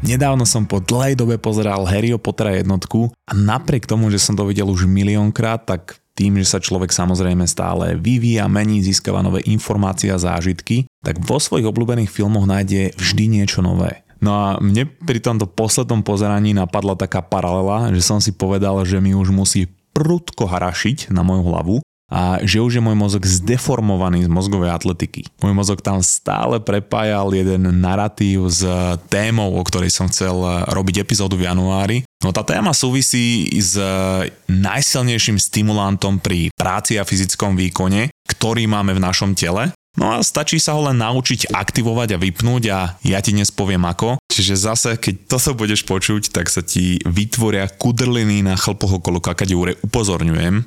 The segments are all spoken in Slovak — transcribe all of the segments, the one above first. Nedávno som po dlhej dobe pozeral Harryho Pottera jednotku a napriek tomu, že som to videl už miliónkrát, tak tým, že sa človek samozrejme stále vyvíja, mení, získava nové informácie a zážitky, tak vo svojich obľúbených filmoch nájde vždy niečo nové. No a mne pri tomto poslednom pozeraní napadla taká paralela, že som si povedal, že mi už musí prudko harašiť na moju hlavu a že už je môj mozog zdeformovaný z mozgovej atletiky. Môj mozog tam stále prepájal jeden naratív s témou, o ktorej som chcel robiť epizódu v januári. No tá téma súvisí s najsilnejším stimulantom pri práci a fyzickom výkone, ktorý máme v našom tele. No a stačí sa ho len naučiť aktivovať a vypnúť a ja ti dnes poviem ako. Čiže zase, keď toto budeš počuť, tak sa ti vytvoria kudrliny na chlpoch okolo kakadiúre, upozorňujem.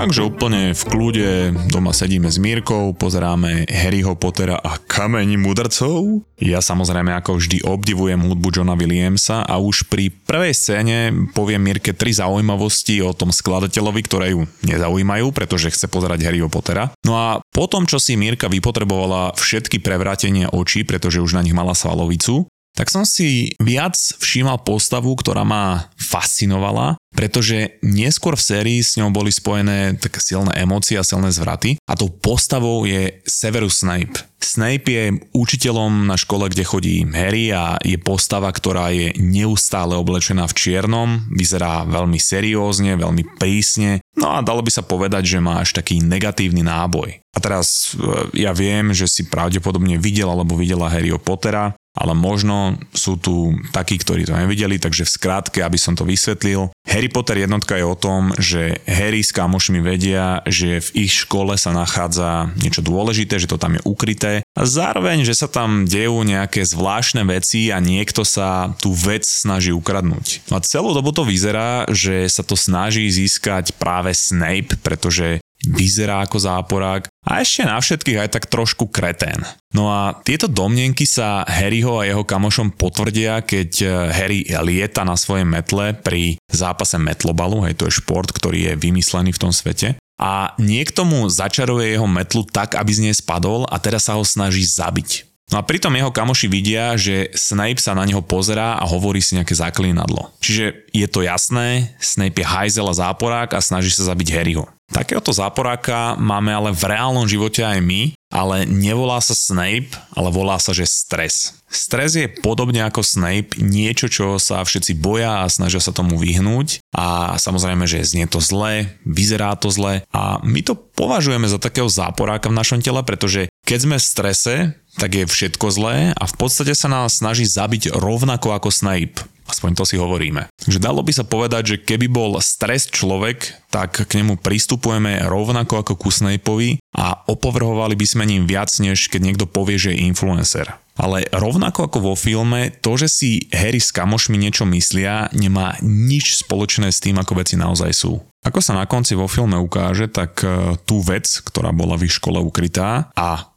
Takže úplne v kľude, doma sedíme s Mírkou, pozeráme Harryho Pottera a Kameň mudrcov. Ja samozrejme ako vždy obdivujem hudbu Johna Williamsa a už pri prvej scéne poviem Mírke 3 zaujímavosti o tom skladateľovi, ktoré ju nezaujímajú, pretože chce pozerať Harryho Pottera. No a potom, čo si Mírka vypotrebovala všetky prevrátenia očí, pretože už na nich mala svalovicu, tak som si viac všímal postavu, ktorá ma fascinovala, pretože neskôr v sérii s ňou boli spojené také silné emócie a silné zvraty a tou postavou je Severus Snape. Snape je učiteľom na škole, kde chodí Harry a je postava, ktorá je neustále oblečená v čiernom, vyzerá veľmi seriózne, veľmi prísne, no a dalo by sa povedať, že má až taký negatívny náboj. A teraz ja viem, že si pravdepodobne videl alebo videla Harryho Pottera, ale možno sú tu takí, ktorí to nevideli, takže v skratke, aby som to vysvetlil. Harry Potter jednotka je o tom, že Harry s kamošmi vedia, že v ich škole sa nachádza niečo dôležité, že to tam je ukryté a zároveň, že sa tam dejú nejaké zvláštne veci a niekto sa tú vec snaží ukradnúť. A celú dobu to vyzerá, že sa to snaží získať práve Snape, pretože vyzerá ako záporák a ešte na všetkých aj tak trošku kretén. No a tieto domnenky sa Harryho a jeho kamošom potvrdia, keď Harry lieta na svojej metle pri zápase metlobalu, hej, to je šport, ktorý je vymyslený v tom svete. A niekto mu začaruje jeho metlu tak, aby z nej spadol a teraz sa ho snaží zabiť. No a pritom jeho kamoši vidia, že Snape sa na neho pozerá a hovorí si nejaké zaklínadlo. Čiže je to jasné, Snape je hajzel a záporák a snaží sa zabiť Harryho. Takéhoto záporáka máme ale v reálnom živote aj my, ale nevolá sa Snape, ale volá sa, že stres. Stres je podobne ako Snape niečo, čo sa všetci boja a snažia sa tomu vyhnúť a samozrejme, že znie to zle, vyzerá to zle a my to považujeme za takého záporáka v našom tele, pretože keď sme v strese, tak je všetko zlé a v podstate sa nás snaží zabiť rovnako ako Snape. Aspoň to si hovoríme. Takže dalo by sa povedať, že keby bol stres človek, tak k nemu pristupujeme rovnako ako ku Snapeovi a opovrhovali by sme ním viac, než keď niekto povie, že je influencer. Ale rovnako ako vo filme, to, že si Harry s kamošmi niečo myslia, nemá nič spoločné s tým, ako veci naozaj sú. Ako sa na konci vo filme ukáže, tak tú vec, ktorá bola v ich škole ukrytá a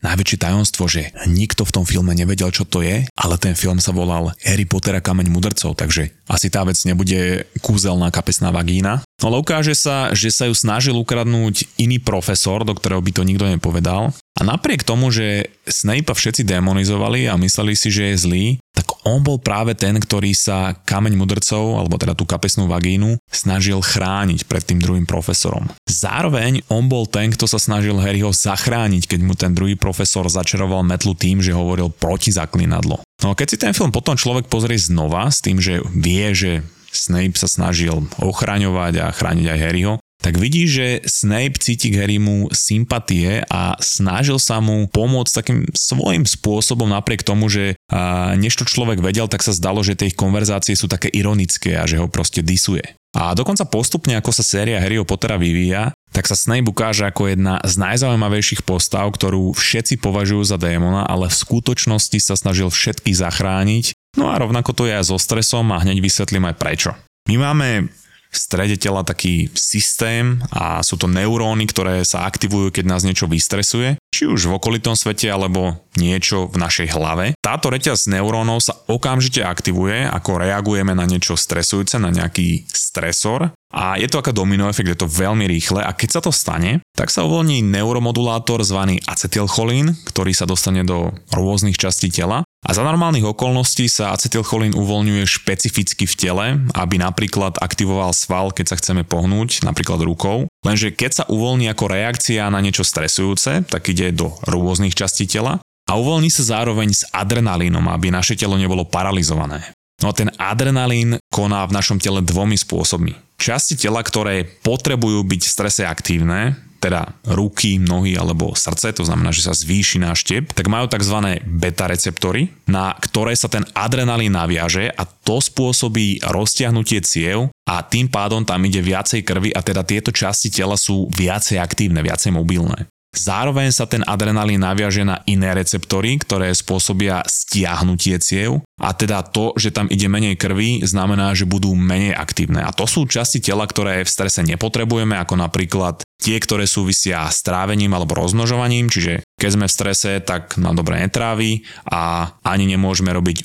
najväčšie tajomstvo, že nikto v tom filme nevedel, čo to je, ale ten film sa volal Harry Potter a Kameň mudrcov, takže asi tá vec nebude kúzelná kapesná vagína. Ale ukáže sa, že sa ju snažil ukradnúť iný profesor, do ktorého by to nikto nepovedal. A napriek tomu, že Snape všetci demonizovali a mysleli si, že je zlý, tak on bol práve ten, ktorý sa Kameň mudrcov, alebo teda tú kapesnú vagínu, snažil chrániť pred tým druhým profesorom. Zároveň on bol ten, kto sa snažil Harryho zachrániť, keď mu ten druhý profesor začaroval metlu tým, že hovoril proti zaklinadlo. No a keď si ten film potom človek pozrie znova s tým, že vie, že Snape sa snažil ochraňovať a chrániť aj Harryho, tak vidí, že Snape cíti k Harrymu sympatie a snažil sa mu pomôcť takým svojím spôsobom napriek tomu, že než to človek vedel, tak sa zdalo, že tie ich konverzácie sú také ironické a že ho proste disuje. A dokonca postupne, ako sa séria Harryho Pottera vyvíja, tak sa Snape ukáže ako jedna z najzaujímavejších postav, ktorú všetci považujú za démona, ale v skutočnosti sa snažil všetkých zachrániť. No a rovnako to je aj so stresom a hneď vysvetlím aj prečo. My máme v strede tela taký systém a sú to neuróny, ktoré sa aktivujú, keď nás niečo vystresuje, či už v okolitom svete alebo niečo v našej hlave. Táto reťaz neurónov sa okamžite aktivuje, ako reagujeme na niečo stresujúce, na nejaký stresor. A je to ako domino efekt, je to veľmi rýchle a keď sa to stane, tak sa uvoľní neuromodulátor zvaný acetylcholín, ktorý sa dostane do rôznych častí tela. A za normálnych okolností sa acetylcholín uvoľňuje špecificky v tele, aby napríklad aktivoval sval, keď sa chceme pohnúť, napríklad rukou. Lenže keď sa uvoľní ako reakcia na niečo stresujúce, tak ide do rôznych častí tela a uvoľní sa zároveň s adrenalínom, aby naše telo nebolo paralizované. No a ten adrenalín koná v našom tele dvomi spôsobmi. Časti tela, ktoré potrebujú byť v strese aktívne, teda ruky, nohy alebo srdce, to znamená, že sa zvýši náš tep, tak majú tzv. Beta receptory, na ktoré sa ten adrenalín naviaže a to spôsobí roztiahnutie ciev a tým pádom tam ide viacej krvi a teda tieto časti tela sú viacej aktívne, viacej mobilné. Zároveň sa ten adrenalín naviaže na iné receptory, ktoré spôsobia stiahnutie ciev a teda to, že tam ide menej krvi, znamená, že budú menej aktívne. A to sú časti tela, ktoré v strese nepotrebujeme, ako napríklad tie, ktoré súvisia s trávením alebo rozmnožovaním, čiže keď sme v strese, tak nám dobre netrávi a ani nemôžeme robiť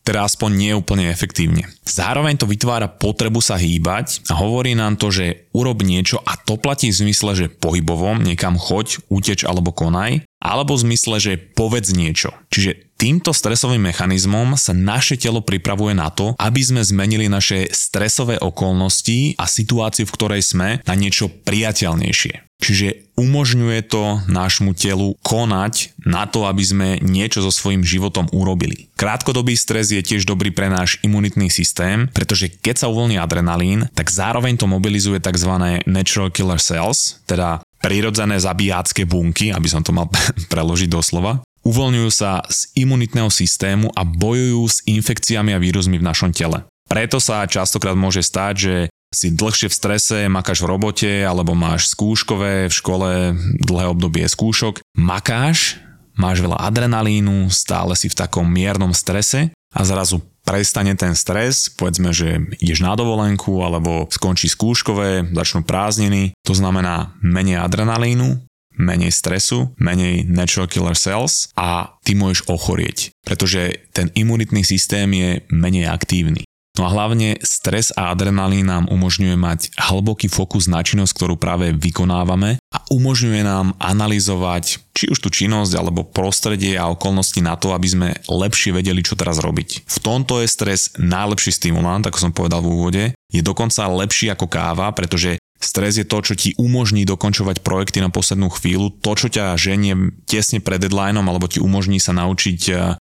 teda aspoň nie úplne efektívne. Zároveň to vytvára potrebu sa hýbať a hovorí nám to, že urob niečo a to platí v zmysle, že pohybovom, niekam choď, uteč alebo konaj, alebo v zmysle, že povedz niečo. Čiže týmto stresovým mechanizmom sa naše telo pripravuje na to, aby sme zmenili naše stresové okolnosti a situáciu, v ktorej sme, na niečo priateľnejšie. Čiže umožňuje to nášmu telu konať na to, aby sme niečo so svojím životom urobili. Krátkodobý stres je tiež dobrý pre náš imunitný systém, pretože keď sa uvoľní adrenalín, tak zároveň to mobilizuje tzv. Natural killer cells, teda prirodzené zabijácké bunky, aby som to mal preložiť doslova. Uvoľňujú sa z imunitného systému a bojujú s infekciami a vírusmi v našom tele. Preto sa častokrát môže stať, že si dlhšie v strese, makáš v robote alebo máš skúškové, v škole dlhé obdobie skúšok. Makáš, máš veľa adrenalínu, stále si v takom miernom strese a zrazu prestane ten stres, povedzme, že ideš na dovolenku alebo skončí skúškové, začnú prázdniny, to znamená menej adrenalínu, menej stresu, menej natural killer cells a ty môžeš ochorieť, pretože ten imunitný systém je menej aktívny. No a hlavne stres a adrenalín nám umožňuje mať hlboký fokus na činnosť, ktorú práve vykonávame a umožňuje nám analyzovať či už tú činnosť alebo prostredie a okolnosti na to, aby sme lepšie vedeli, čo teraz robiť. V tomto je stres najlepší stimulant, ako som povedal v úvode. Je dokonca lepší ako káva, pretože stres je to, čo ti umožní dokončovať projekty na poslednú chvíľu, to, čo ťa ženie tesne pred deadlineom, alebo ti umožní sa naučiť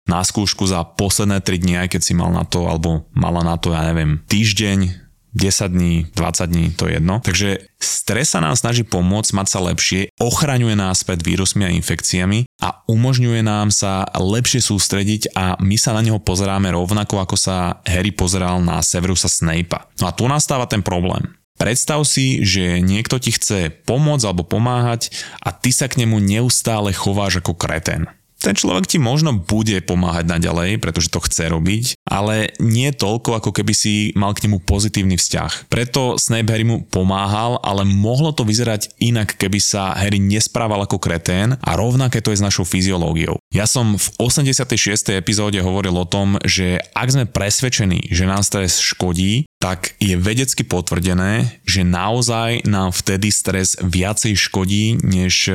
na skúšku za posledné 3 dni, aj keď si mal na to, alebo mala na to, ja neviem, týždeň, 10 dní, 20 dní, to je jedno. Takže stres sa nám snaží pomôcť mať sa lepšie, ochraňuje nás pred vírusmi a infekciami a umožňuje nám sa lepšie sústrediť a my sa na neho pozeráme rovnako, ako sa Harry pozeral na Severusa Snape'a. No a tu nastáva ten problém. Predstav si, že niekto ti chce pomôcť alebo pomáhať a ty sa k nemu neustále chováš ako kretén. Ten človek ti možno bude pomáhať naďalej, pretože to chce robiť, ale nie toľko, ako keby si mal k nemu pozitívny vzťah. Preto Snape Harry mu pomáhal, ale mohlo to vyzerať inak, keby sa Harry nesprával ako kretén a rovnaké to je s našou fyziológiou. Ja som v 86. epizóde hovoril o tom, že ak sme presvedčení, že nám stres škodí, tak je vedecky potvrdené, že naozaj nám vtedy stres viacej škodí, než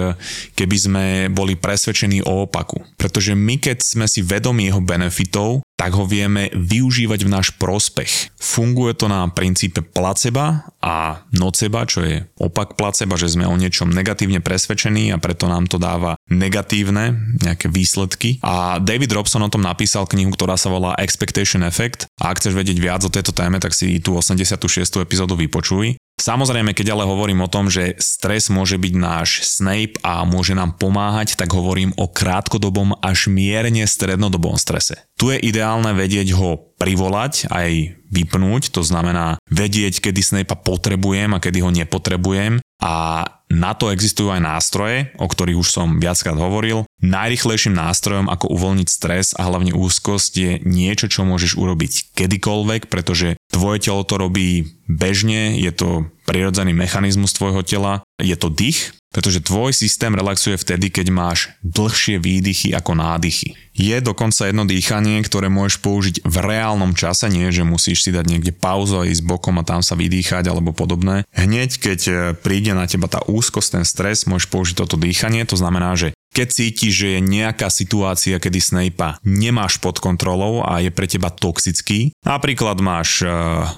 keby sme boli presvedčení o opaku. Pretože my, keď sme si vedomi jeho benefitov, tak ho vieme využívať v náš prospech. Funguje to na princípe placeba a noceba, čo je opak placeba, že sme o niečom negatívne presvedčení a preto nám to dáva negatívne nejaké výsledky. A David Robson o tom napísal knihu, ktorá sa volá Expectation Effect. A ak chceš vedieť viac o tejto téme, tak si tú 86. epizódu vypočuj. Samozrejme, keď ale hovorím o tom, že stres môže byť náš Snape a môže nám pomáhať, tak hovorím o krátkodobom až mierne strednodobom strese. Tu je ideálne vedieť ho privolať, aj vypnúť, to znamená vedieť, kedy Snape'a potrebujem a kedy ho nepotrebujem, a na to existujú aj nástroje, o ktorých už som viackrát hovoril. Najrýchlejším nástrojom, ako uvoľniť stres a hlavne úzkosť, je niečo, čo môžeš urobiť kedykoľvek, pretože tvoje telo to robí bežne, je to prirodzený mechanizmus tvojho tela, je to dých, pretože tvoj systém relaxuje vtedy, keď máš dlhšie výdychy ako nádychy. Je dokonca jedno dýchanie, ktoré môžeš použiť v reálnom čase, nie že musíš si dať niekde pauzu a ísť bokom a tam sa vydýchať alebo podobné. Hneď keď príde na teba tá úzkosť, ten stres, môžeš použiť toto dýchanie, to znamená, že keď cítiš, že je nejaká situácia, kedy Snape'a nemáš pod kontrolou a je pre teba toxický, napríklad máš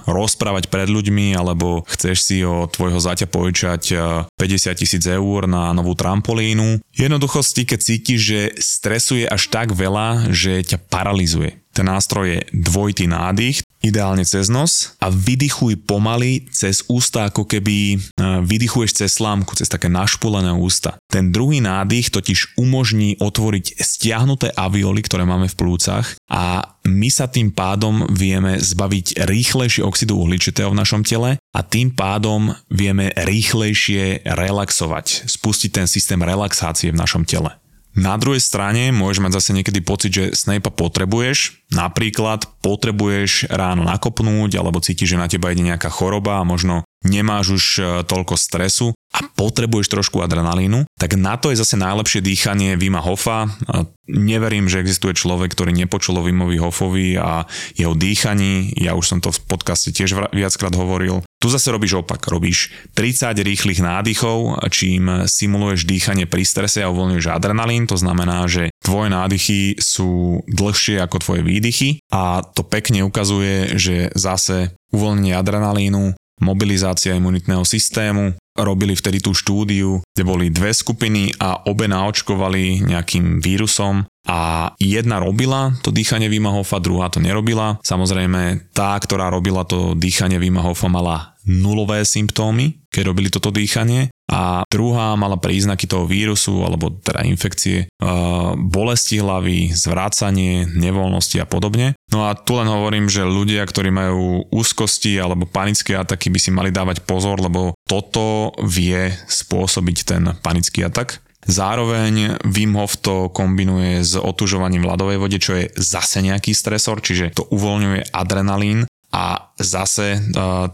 rozprávať pred ľuďmi alebo chceš si od tvojho zaťa požičať 50 000 eur na novú trampolínu, jednoduchosti, keď cítiš, že stresuje až tak veľa, že ťa paralizuje. Ten nástroj je dvojitý nádych, ideálne cez nos, a vydychuj pomaly cez ústa, ako keby vydychuješ cez slámku, cez také našpulené ústa. Ten druhý nádych totiž umožní otvoriť stiahnuté alveoly, ktoré máme v plúcach, a my sa tým pádom vieme zbaviť rýchlejšie oxidu uhličitého v našom tele a tým pádom vieme rýchlejšie relaxovať, spustiť ten systém relaxácie v našom tele. Na druhej strane môžeš mať zase niekedy pocit, že Snape'a potrebuješ, napríklad potrebuješ ráno nakopnúť alebo cítiš, že na teba ide nejaká choroba a možno nemáš už toľko stresu a potrebuješ trošku adrenalínu, tak na to je zase najlepšie dýchanie Wima Hofa. Neverím, že existuje človek, ktorý nepočul o Wimovi Hofovi a jeho dýchaní, ja už som to v podcaste tiež viackrát hovoril. Tu zase robíš opak, robíš 30 rýchlych nádychov, čím simuluješ dýchanie pri strese a uvoľňuješ adrenalín, to znamená, že tvoje nádychy sú dlhšie ako tvoje výdychy a to pekne ukazuje, že zase uvoľnenie adrenalínu, mobilizácia imunitného systému. Robili vtedy tú štúdiu, kde boli dve skupiny a obe naočkovali nejakým vírusom a jedna robila to dýchanie Wima Hofa, druhá to nerobila. Samozrejme, tá, ktorá robila to dýchanie Wima Hofa, mala nulové symptómy, keď robili toto dýchanie, a druhá mala príznaky toho vírusu alebo teda infekcie, bolesti hlavy, zvracanie, nevoľnosti a podobne. No a tu len hovorím, že ľudia, ktorí majú úzkosti alebo panické ataky, by si mali dávať pozor, lebo toto vie spôsobiť ten panický atak. Zároveň Wim Hof to kombinuje s otužovaním v ľadovej vode, čo je zase nejaký stresor, čiže to uvoľňuje adrenalín a zase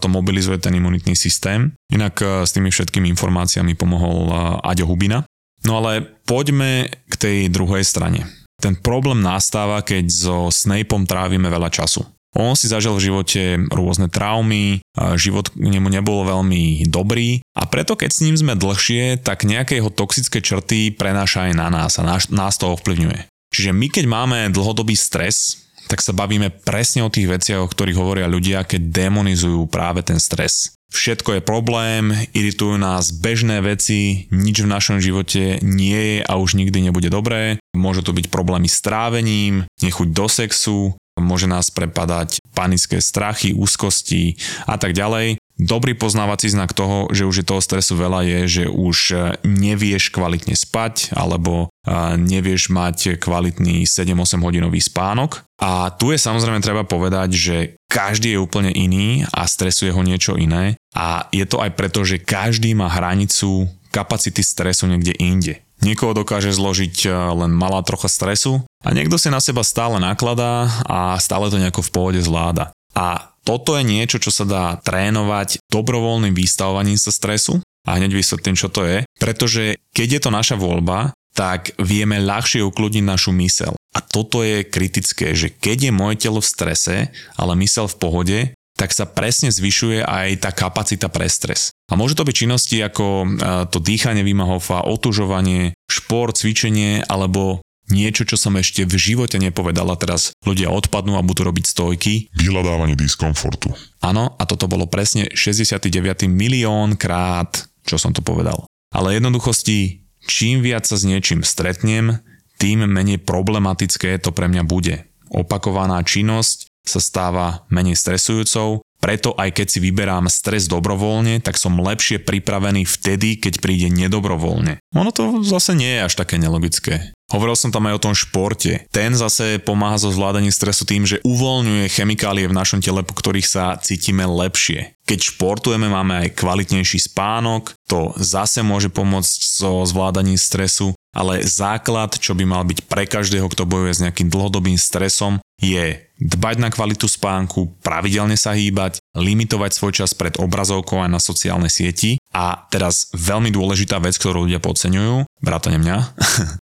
to mobilizuje ten imunitný systém. Inak s tými všetkými informáciami pomohol Aďo Hubina. No ale poďme k tej druhej strane. Ten problém nastáva, keď so Snapeom trávime veľa času. On si zažil v živote rôzne traumy, život k nemu nebol veľmi dobrý a preto keď s ním sme dlhšie, tak nejaké jeho toxické črty prenáša aj na nás a nás to ovplyvňuje. Čiže my keď máme dlhodobý stres, tak sa bavíme presne o tých veciach, o ktorých hovoria ľudia, keď demonizujú práve ten stres. Všetko je problém, iritujú nás bežné veci, nič v našom živote nie je a už nikdy nebude dobré. Môžu to byť problémy s trávením, nechuť do sexu, môže nás prepadať panické strachy, úzkosti a tak ďalej. Dobrý poznávací znak toho, že už je toho stresu veľa, je, že už nevieš kvalitne spať alebo nevieš mať kvalitný 7-8 hodinový spánok. A tu je samozrejme treba povedať, že každý je úplne iný a stresuje ho niečo iné. A je to aj preto, že každý má hranicu kapacity stresu niekde inde. Niekoho dokáže zložiť len malá trocha stresu a niekto si na seba stále nakladá a stále to nejako v pohode zvláda. A toto je niečo, čo sa dá trénovať dobrovoľným vystavovaním sa stresu a hneď vysvetlím, čo to je, pretože keď je to naša voľba, tak vieme ľahšie ukludniť našu myseľ. A toto je kritické, že keď je moje telo v strese, ale myseľ v pohode, tak sa presne zvyšuje aj tá kapacita pre stres. A môžu to byť činnosti ako to dýchanie Wima Hofa, otužovanie, šport, cvičenie alebo niečo, čo som ešte v živote nepovedala. Teraz ľudia odpadnú a budú robiť stojky. Vyhľadávanie diskomfortu. Áno, a toto bolo presne 69. milión krát, čo som to povedal. Ale jednoduchosti, čím viac sa s niečím stretnem, tým menej problematické to pre mňa bude. Opakovaná činnosť sa stáva menej stresujúcou Preto aj keď si vyberám stres dobrovoľne, tak som lepšie pripravený vtedy, keď príde nedobrovoľne. Ono to zase nie je až také nelogické. Hovoril som tam aj o tom športe. Ten zase pomáha so zvládaním stresu tým, že uvoľňuje chemikálie v našom tele, po ktorých sa cítime lepšie. Keď športujeme, máme aj kvalitnejší spánok, to zase môže pomôcť so zvládaním stresu, ale základ, čo by mal byť pre každého, kto bojuje s nejakým dlhodobým stresom, je dbať na kvalitu spánku, pravidelne sa hýbať, limitovať svoj čas pred obrazovkou aj na sociálnej sieti. A teraz veľmi dôležitá vec, ktorú ľudia podceňujú, vrátane mňa,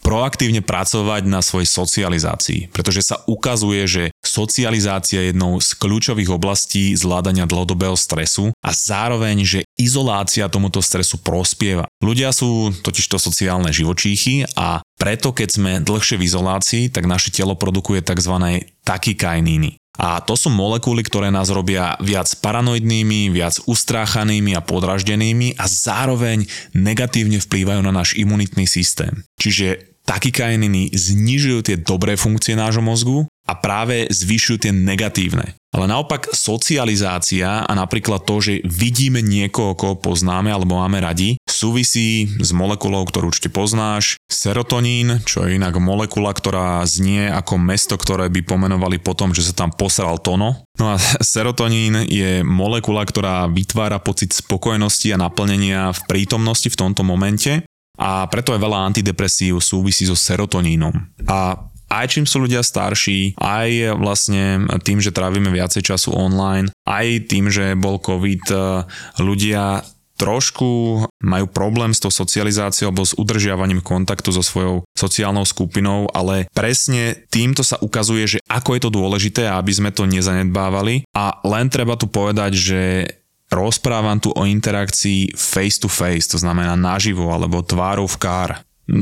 proaktívne pracovať na svojej socializácii, pretože sa ukazuje, že socializácia je jednou z kľúčových oblastí zvládania dlhodobého stresu a zároveň, že izolácia tomuto stresu prospieva. Ľudia sú totižto sociálne živočíchy a preto, keď sme dlhšie v izolácii, tak naše telo produkuje tzv. Takykaininy. A to sú molekuly, ktoré nás robia viac paranoidnými, viac ustráchanými a podraždenými a zároveň negatívne vplývajú na náš imunitný systém. Čiže takykaininy znižujú tie dobré funkcie nášho mozgu a práve zvyšujú tie negatívne. Ale naopak socializácia a napríklad to, že vidíme niekoho, koho poznáme alebo máme radi, súvisí s molekulou, ktorú určite poznáš, serotonín, čo je inak molekula, ktorá znie ako mesto, ktoré by pomenovali potom, že sa tam posral Tono. No a serotonín je molekula, ktorá vytvára pocit spokojnosti a naplnenia v prítomnosti v tomto momente a preto aj veľa antidepresív súvisí so serotonínom. A aj čím sú ľudia starší, aj vlastne tým, že trávime viacej času online, aj tým, že bol COVID, ľudia trošku majú problém s tou socializáciou alebo s udržiavaním kontaktu so svojou sociálnou skupinou, ale presne týmto sa ukazuje, že ako je to dôležité, aby sme to nezanedbávali. A len treba tu povedať, že rozprávam tu o interakcii face to face, to znamená naživo alebo tvárou v kár.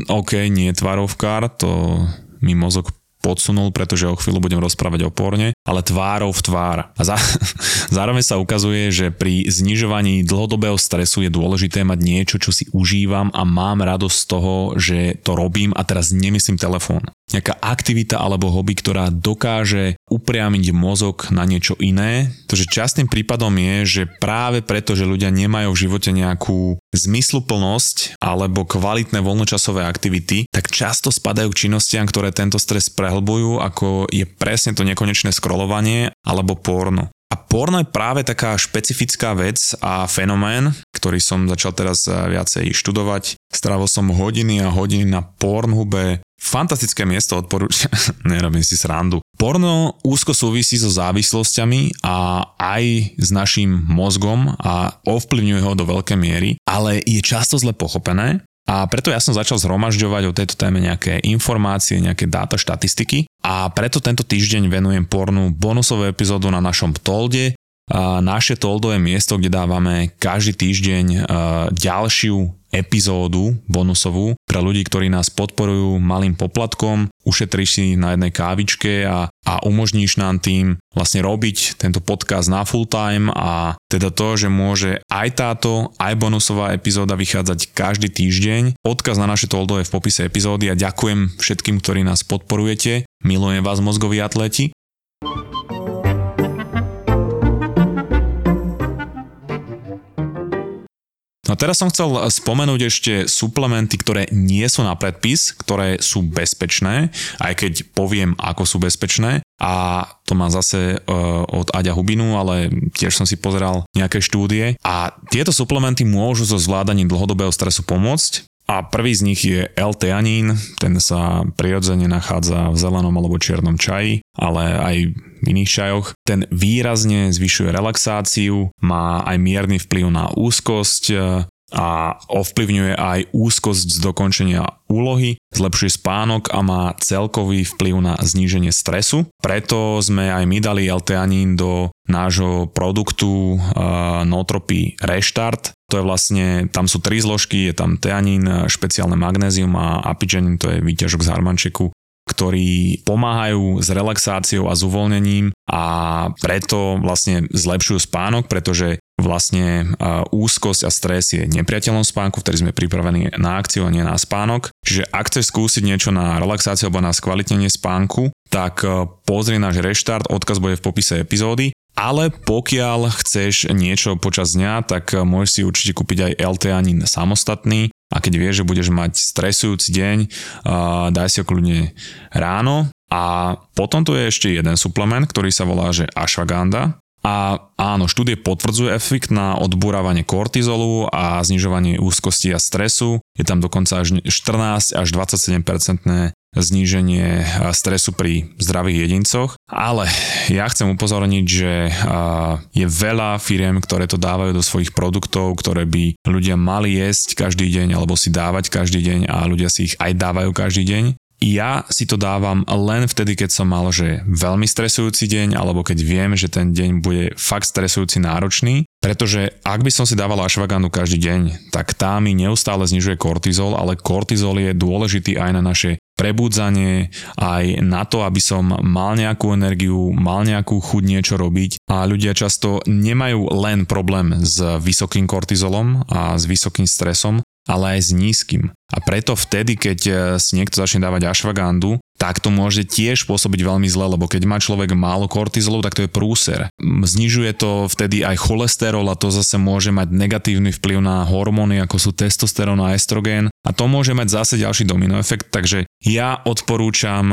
OK, nie tvárou v kár, to mi mozog podsunul, pretože o chvíľu budem rozprávať o porne, ale tvárou v tvár. A zároveň sa ukazuje, že pri znižovaní dlhodobého stresu je dôležité mať niečo, čo si užívam a mám radosť z toho, že to robím a teraz nemyslím telefón. Nejaká aktivita alebo hobby, ktorá dokáže upriamiť mozog na niečo iné. Takže častým prípadom je, že práve preto, že ľudia nemajú v živote nejakú zmysluplnosť alebo kvalitné voľnočasové aktivity, tak často spadajú k činnostiam, ktoré tento stres prehlbujú, ako je presne to nekonečné scrollovanie alebo porno. A porno je práve taká špecifická vec a fenomén, ktorý som začal teraz viacej študovať. Strávil som hodiny a hodiny na Pornhube. Fantastické miesto, odporúčam, nerobím si srandu. Porno úzko súvisí so závislosťami a aj s našim mozgom a ovplyvňuje ho do veľkej miery, ale je často zle pochopené a preto ja som začal zhromažďovať o tejto téme nejaké informácie, nejaké dáta, štatistiky a preto tento týždeň venujem pornu bonusovú epizódu na našom Tolde. Naše Toldo je miesto, kde dávame každý týždeň ďalšiu epizódu bonusovú pre ľudí, ktorí nás podporujú malým poplatkom, ušetríš si na jednej kávičke a umožníš nám tým vlastne robiť tento podcast na full time a teda to, že môže aj táto, aj bonusová epizóda vychádzať každý týždeň. Odkaz na naše Toldo je v popise epizódy a ďakujem všetkým, ktorí nás podporujete. Milujem vás, mozgoví atleti. No teraz som chcel spomenúť ešte suplementy, ktoré nie sú na predpis, ktoré sú bezpečné, aj keď poviem, ako sú bezpečné. A to mám zase od Aďa Hubinu, ale tiež som si pozeral nejaké štúdie. A tieto suplementy môžu so zvládaním dlhodobého stresu pomôcť. A prvý z nich je L-teanín, ten sa prirodzene nachádza v zelenom alebo čiernom čaji, ale aj v iných čajoch. Ten výrazne zvyšuje relaxáciu, má aj mierny vplyv na úzkosť a ovplyvňuje aj úzkosť z dokončenia úlohy, zlepšuje spánok a má celkový vplyv na zníženie stresu. Preto sme aj my dali L-teanín do nášho produktu Notropy Reštart. To je vlastne, tam sú 3 zložky, je tam teanín, špeciálne magnézium a apigenin, to je výťažok z harmančeku, ktorí pomáhajú s relaxáciou a s uvoľnením a preto vlastne zlepšujú spánok, pretože vlastne úzkosť a stres je nepriateľom spánku, vtedy sme pripravení na akciu a nie na spánok. Čiže ak chceš skúsiť niečo na relaxáciu alebo na skvalitnenie spánku, tak pozri náš reštart, odkaz bude v popise epizódy. Ale pokiaľ chceš niečo počas dňa, tak môžeš si určite kúpiť aj L-teanín samostatný a keď vieš, že budeš mať stresujúci deň, daj si ho kľudne ráno. A potom tu je ešte jeden suplement, ktorý sa volá, že Ashwagandha. A áno, štúdie potvrdzujú efekt na odburávanie kortizolu a znižovanie úzkosti a stresu. Je tam dokonca až 14 až 27% zníženie stresu pri zdravých jedincoch. Ale ja chcem upozorniť, že je veľa firiem, ktoré to dávajú do svojich produktov, ktoré by ľudia mali jesť každý deň alebo si dávať každý deň a ľudia si ich aj dávajú každý deň. Ja si to dávam len vtedy, keď som mal, že veľmi stresujúci deň alebo keď viem, že ten deň bude fakt stresujúci, náročný, pretože ak by som si dával ashwagandu každý deň, tak tá mi neustále znižuje kortizol, ale kortizol je dôležitý aj na naše prebudzanie, aj na to, aby som mal nejakú energiu, mal nejakú chuť niečo robiť a ľudia často nemajú len problém s vysokým kortizolom a s vysokým stresom, ale aj s nízkym. A preto vtedy, keď si niekto začne dávať ashwagandu, tak to môže tiež pôsobiť veľmi zle, lebo keď má človek málo kortizolu, tak to je prúser. Znižuje to vtedy aj cholesterol a to zase môže mať negatívny vplyv na hormóny, ako sú testosterón a estrogén a to môže mať zase ďalší dominoefekt, takže ja odporúčam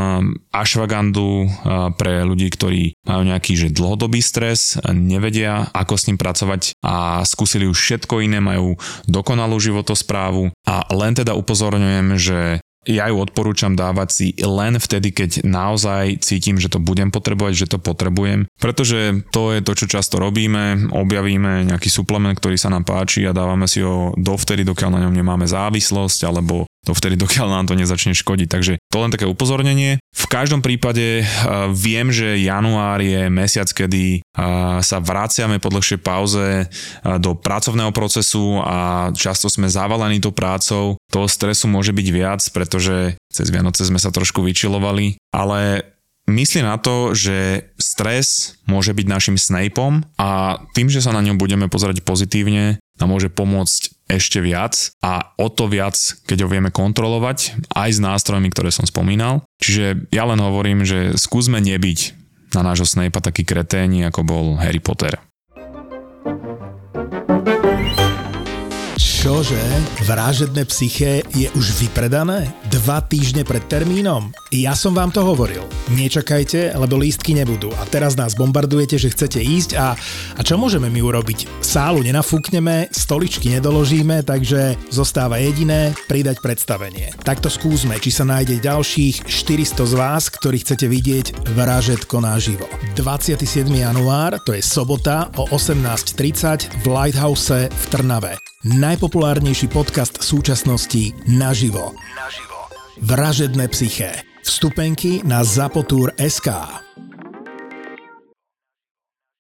ashwagandu pre ľudí, ktorí majú nejaký že dlhodobý stres, nevedia ako s ním pracovať a skúsili už všetko iné, majú dokonalú životosprávu a len teda upozorňujem, že ja ju odporúčam dávať si len vtedy, keď naozaj cítim, že to budem potrebovať, že to potrebujem, pretože to je to, čo často robíme, objavíme nejaký suplement, ktorý sa nám páči a dávame si ho dovtedy, dokiaľ na ňom nemáme závislosť, alebo dovtedy, dokiaľ nám to nezačne škodiť. Takže to len také upozornenie. V každom prípade viem, že január je mesiac, kedy sa vraciame po dlhšej pauze do pracovného procesu a často sme zavalení tou prácou. Toho stresu môže byť viac, pretože cez Vianoce sme sa trošku vyčilovali, ale myslím na to, že stres môže byť našim Snapeom a tým, že sa na ňom budeme pozerať pozitívne, nám môže pomôcť ešte viac a o to viac, keď ho vieme kontrolovať aj s nástrojmi, ktoré som spomínal. Čiže ja len hovorím, že skúsme nebyť na nášho Snapea taký kreténi, ako bol Harry Potter. Čože? Vražedné psyché je už vypredané? 2 týždne pred termínom? Ja som vám to hovoril. Nečakajte, lebo lístky nebudú. A teraz nás bombardujete, že chcete ísť a čo môžeme my urobiť? Sálu nenafúkneme, stoličky nedoložíme, takže zostáva jediné pridať predstavenie. Takto skúsme, či sa nájde ďalších 400 z vás, ktorí chcete vidieť vražedko naživo. 27. január, to je sobota o 18:30 v Lighthouse v Trnave. Najpopulárnejší podcast súčasnosti naživo. Vražedné psyché. Vstupenky na Zapotur.sk.